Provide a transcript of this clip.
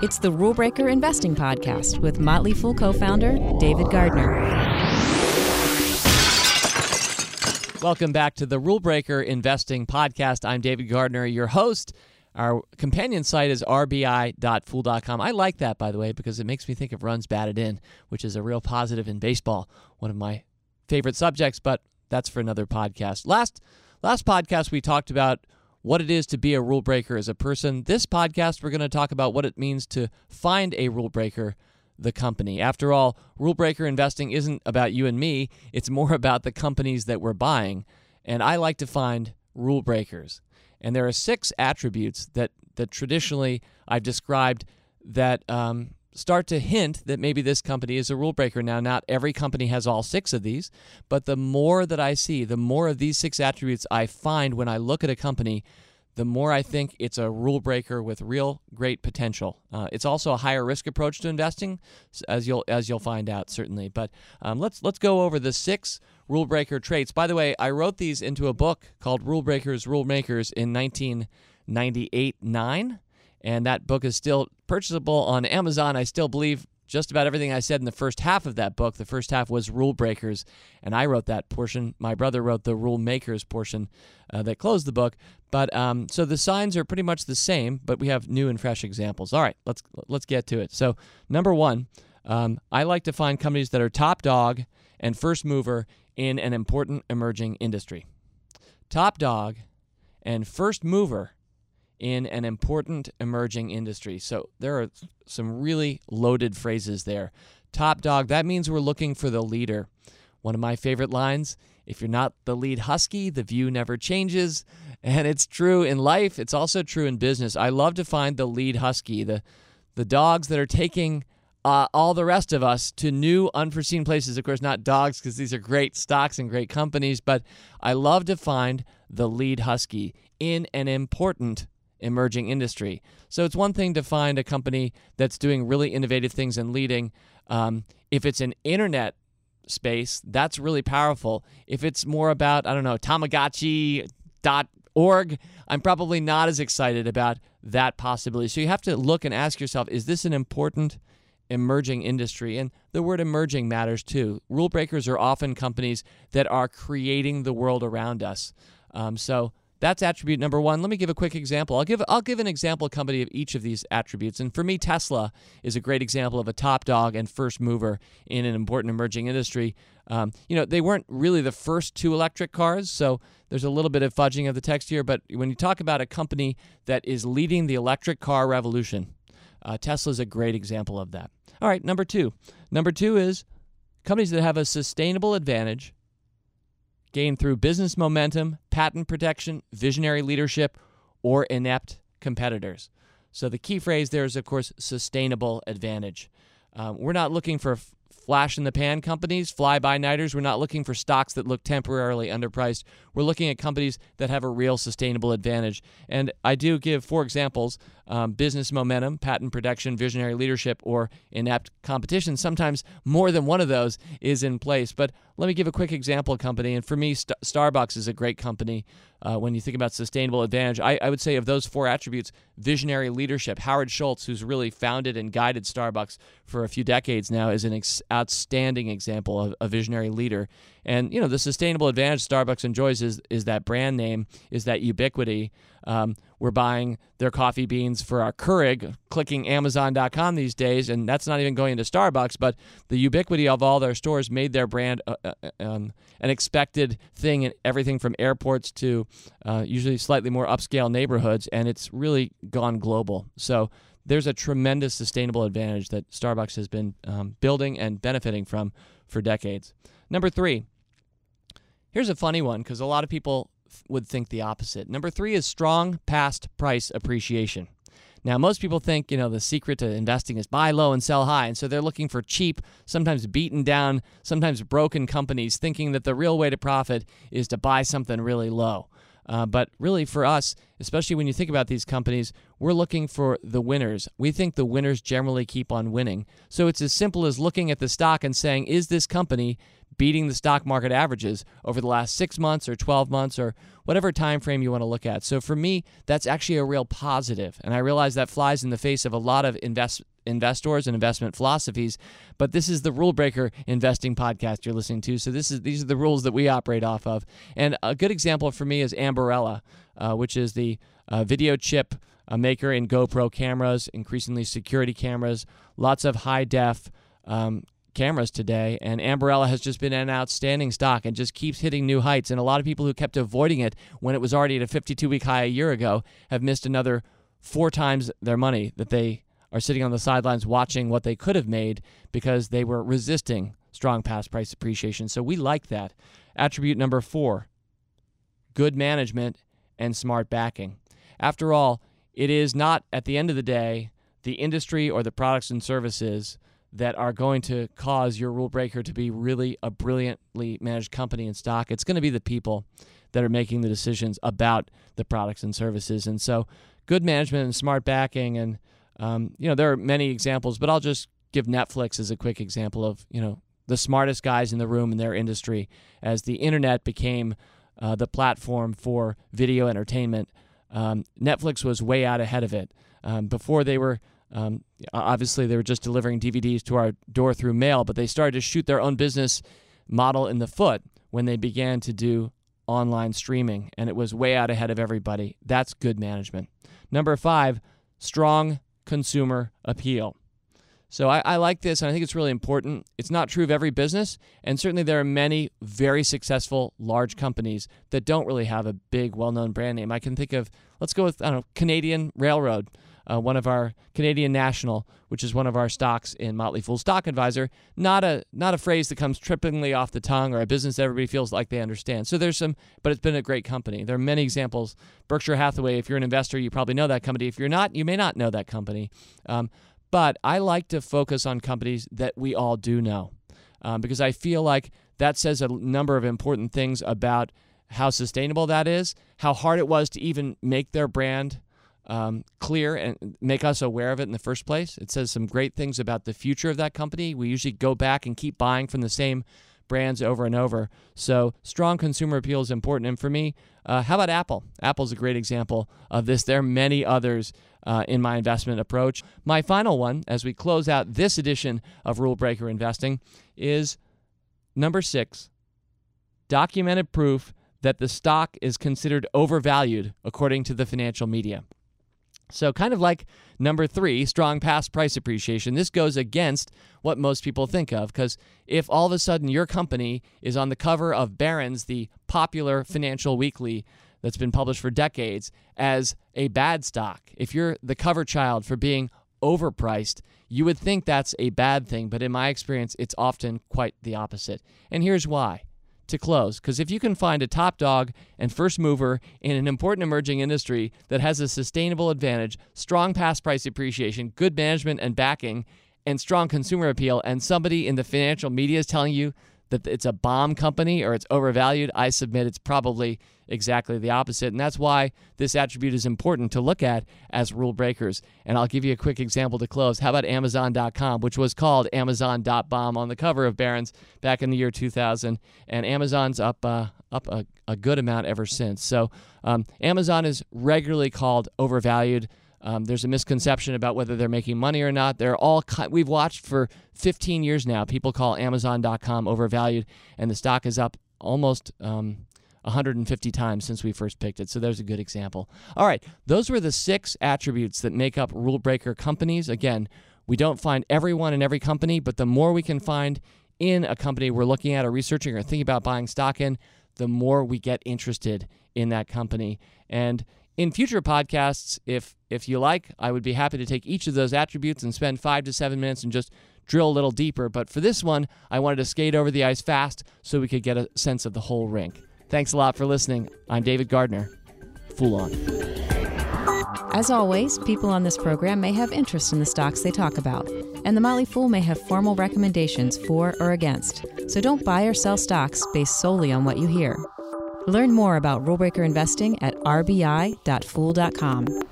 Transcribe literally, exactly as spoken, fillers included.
It's the Rule Breaker Investing Podcast with Motley Fool co-founder David Gardner. Welcome back to the Rule Breaker Investing Podcast. I'm David Gardner, your host. Our companion site is r b i dot fool dot com. I like that, by the way, because it makes me think of runs batted in, which is a real positive in baseball, one of my favorite subjects, but that's for another podcast. Last, last podcast, we talked about what it is to be a rule breaker as a person. This podcast, we're going to talk about what it means to find a rule breaker, the company. After all, rule breaker investing isn't about you and me. It's more about the companies that we're buying. And I like to find rule breakers. And there are six attributes that, that traditionally I've described that um, start to hint that maybe this company is a rule breaker. Now, not every company has all six of these, but the more that I see, the more of these six attributes I find when I look at a company, the more I think it's a rule breaker with real great potential. Uh, it's also a higher risk approach to investing, as you'll as you'll find out certainly. But um, let's let's go over the six rule breaker traits. By the way, I wrote these into a book called Rule Breakers, Rule Makers in nineteen ninety-eight nine. And that book is still purchasable on Amazon. I still believe just about everything I said in the first half of that book. The first half was Rule Breakers, and I wrote that portion. My brother wrote the Rule Makers portion uh, that closed the book. But um, so the signs are pretty much the same, but we have new and fresh examples. All right, let's let's get to it. So number one, um, I like to find companies that are top dog and first mover in an important emerging industry. Top dog and first mover in an important emerging industry. So there are some really loaded phrases there. Top dog, that means we're looking for the leader. One of my favorite lines, if you're not the lead husky, the view never changes. And it's true in life. It's also true in business. I love to find the lead husky, the, the dogs that are taking uh, all the rest of us to new unforeseen places. Of course, not dogs, because these are great stocks and great companies. But I love to find the lead husky in an important emerging industry. So it's one thing to find a company that's doing really innovative things and leading. Um, if it's an internet space, that's really powerful. If it's more about, I don't know, Tamagotchi dot org, I'm probably not as excited about that possibility. So you have to look and ask yourself, is this an important emerging industry? And the word emerging matters too. Rule breakers are often companies that are creating the world around us. Um, so That's attribute number one. Let me give a quick example. I'll give I'll give an example company of each of these attributes. And for me, Tesla is a great example of a top dog and first mover in an important emerging industry. Um, you know, they weren't really the first two electric cars, so there's a little bit of fudging of the text here. But when you talk about a company that is leading the electric car revolution, uh, Tesla is a great example of that. All right, number two. Number two is companies that have a sustainable advantage gained through business momentum, patent protection, visionary leadership, or inept competitors. So the key phrase there is, of course, sustainable advantage. Um, we're not looking for f- flash-in-the-pan companies, fly-by-nighters. We're not looking for stocks that look temporarily underpriced. We're looking at companies that have a real sustainable advantage. And I do give four examples, um, business momentum, patent protection, visionary leadership, or inept competition. Sometimes more than one of those is in place. But let me give a quick example company. And for me, St- Starbucks is a great company. Uh, when you think about sustainable advantage, I, I would say of those four attributes, visionary leadership. Howard Schultz, who's really founded and guided Starbucks for a few decades now, is an ex- outstanding example of a visionary leader. And, you know, the sustainable advantage Starbucks enjoys is, is that brand name, is that ubiquity. Um, we're buying their coffee beans for our Keurig, clicking Amazon dot com these days, and that's not even going into Starbucks, but the ubiquity of all their stores made their brand uh, uh, um, an expected thing in everything from airports to uh, usually slightly more upscale neighborhoods, and it's really gone global. So there's a tremendous sustainable advantage that Starbucks has been um, building and benefiting from for decades. Number three, here's a funny one because a lot of people would think the opposite. Number three is strong past price appreciation. Now, most people think, you know, the secret to investing is buy low and sell high, and so they're looking for cheap, sometimes beaten down, sometimes broken companies, thinking that the real way to profit is to buy something really low. Uh, but really for us, especially when you think about these companies, we're looking for the winners. We think the winners generally keep on winning. So it's as simple as looking at the stock and saying, is this company beating the stock market averages over the last six months or twelve months or whatever time frame you want to look at? So for me, that's actually a real positive. And I realize that flies in the face of a lot of invest investors and investment philosophies, but this is the Rule Breaker investing podcast you're listening to. So this is these are the rules that we operate off of. And a good example for me is Ambarella, uh, which is the uh, video chip uh, maker in GoPro cameras, increasingly security cameras, lots of high-def um, cameras today. And Ambarella has just been an outstanding stock and just keeps hitting new heights. And a lot of people who kept avoiding it when it was already at a fifty-two week high a year ago have missed another four times their money that they are sitting on the sidelines watching what they could have made because they were resisting strong past price appreciation. So we like that. Attribute number four, good management and smart backing. After all, it is not, at the end of the day, the industry or the products and services that are going to cause your Rule Breaker to be really a brilliantly managed company in stock. It's going to be the people that are making the decisions about the products and services. And so good management and smart backing and Um, you know, there are many examples, but I'll just give Netflix as a quick example of, you know, the smartest guys in the room in their industry. As the internet became uh, the platform for video entertainment, um, Netflix was way out ahead of it. Um, before they were, um, obviously they were just delivering D V Ds to our door through mail, but they started to shoot their own business model in the foot when they began to do online streaming, and it was way out ahead of everybody. That's good management. Number five, strong consumer appeal. So I, I like this, and I think it's really important. It's not true of every business, and certainly there are many very successful large companies that don't really have a big, well-known brand name. I can think of, let's go with, I don't know, Canadian Railroad, uh, one of our Canadian National, which is one of our stocks in Motley Fool Stock Advisor. Not a not a phrase that comes trippingly off the tongue or a business that everybody feels like they understand. So there's some, but it's been a great company. There are many examples. Berkshire Hathaway, if you're an investor, you probably know that company. If you're not, you may not know that company. Um, But I like to focus on companies that we all do know um, because I feel like that says a number of important things about how sustainable that is, how hard it was to even make their brand um, clear and make us aware of it in the first place. It says some great things about the future of that company. We usually go back and keep buying from the same brands over and over. So strong consumer appeal is important. And for me, uh, how about Apple? Apple's a great example of this. There are many others Uh, in my investment approach. My final one, as we close out this edition of Rule Breaker Investing, is number six, documented proof that the stock is considered overvalued according to the financial media. So kind of like number three, strong past price appreciation, this goes against what most people think of, because if all of a sudden your company is on the cover of Barron's, the popular financial weekly that's been published for decades, as a bad stock, if you're the cover child for being overpriced, you would think that's a bad thing. But in my experience, it's often quite the opposite. And here's why, to close, because if you can find a top dog and first mover in an important emerging industry that has a sustainable advantage, strong past price appreciation, good management and backing, and strong consumer appeal, and somebody in the financial media is telling you that it's a bomb company or it's overvalued, I submit it's probably exactly the opposite. And that's why this attribute is important to look at as rule breakers. And I'll give you a quick example to close. How about Amazon dot com, which was called Amazon dot bomb on the cover of Barron's back in the year two thousand. And Amazon's up uh, up a, a good amount ever since. So um, Amazon is regularly called overvalued. Um, there's a misconception about whether they're making money or not. They're all we've watched for fifteen years now. People call Amazon dot com overvalued, and the stock is up almost um, one hundred fifty times since we first picked it. So there's a good example. All right, those were the six attributes that make up Rule Breaker companies. Again, we don't find everyone in every company, but the more we can find in a company we're looking at or researching or thinking about buying stock in, the more we get interested in that company. And in future podcasts, if if you like, I would be happy to take each of those attributes and spend five to seven minutes and just drill a little deeper. But for this one, I wanted to skate over the ice fast so we could get a sense of the whole rink. Thanks a lot for listening. I'm David Gardner. Fool on. As always, people on this program may have interest in the stocks they talk about, and The Motley Fool may have formal recommendations for or against. So don't buy or sell stocks based solely on what you hear. Learn more about rule breaker investing at r b i dot fool dot com.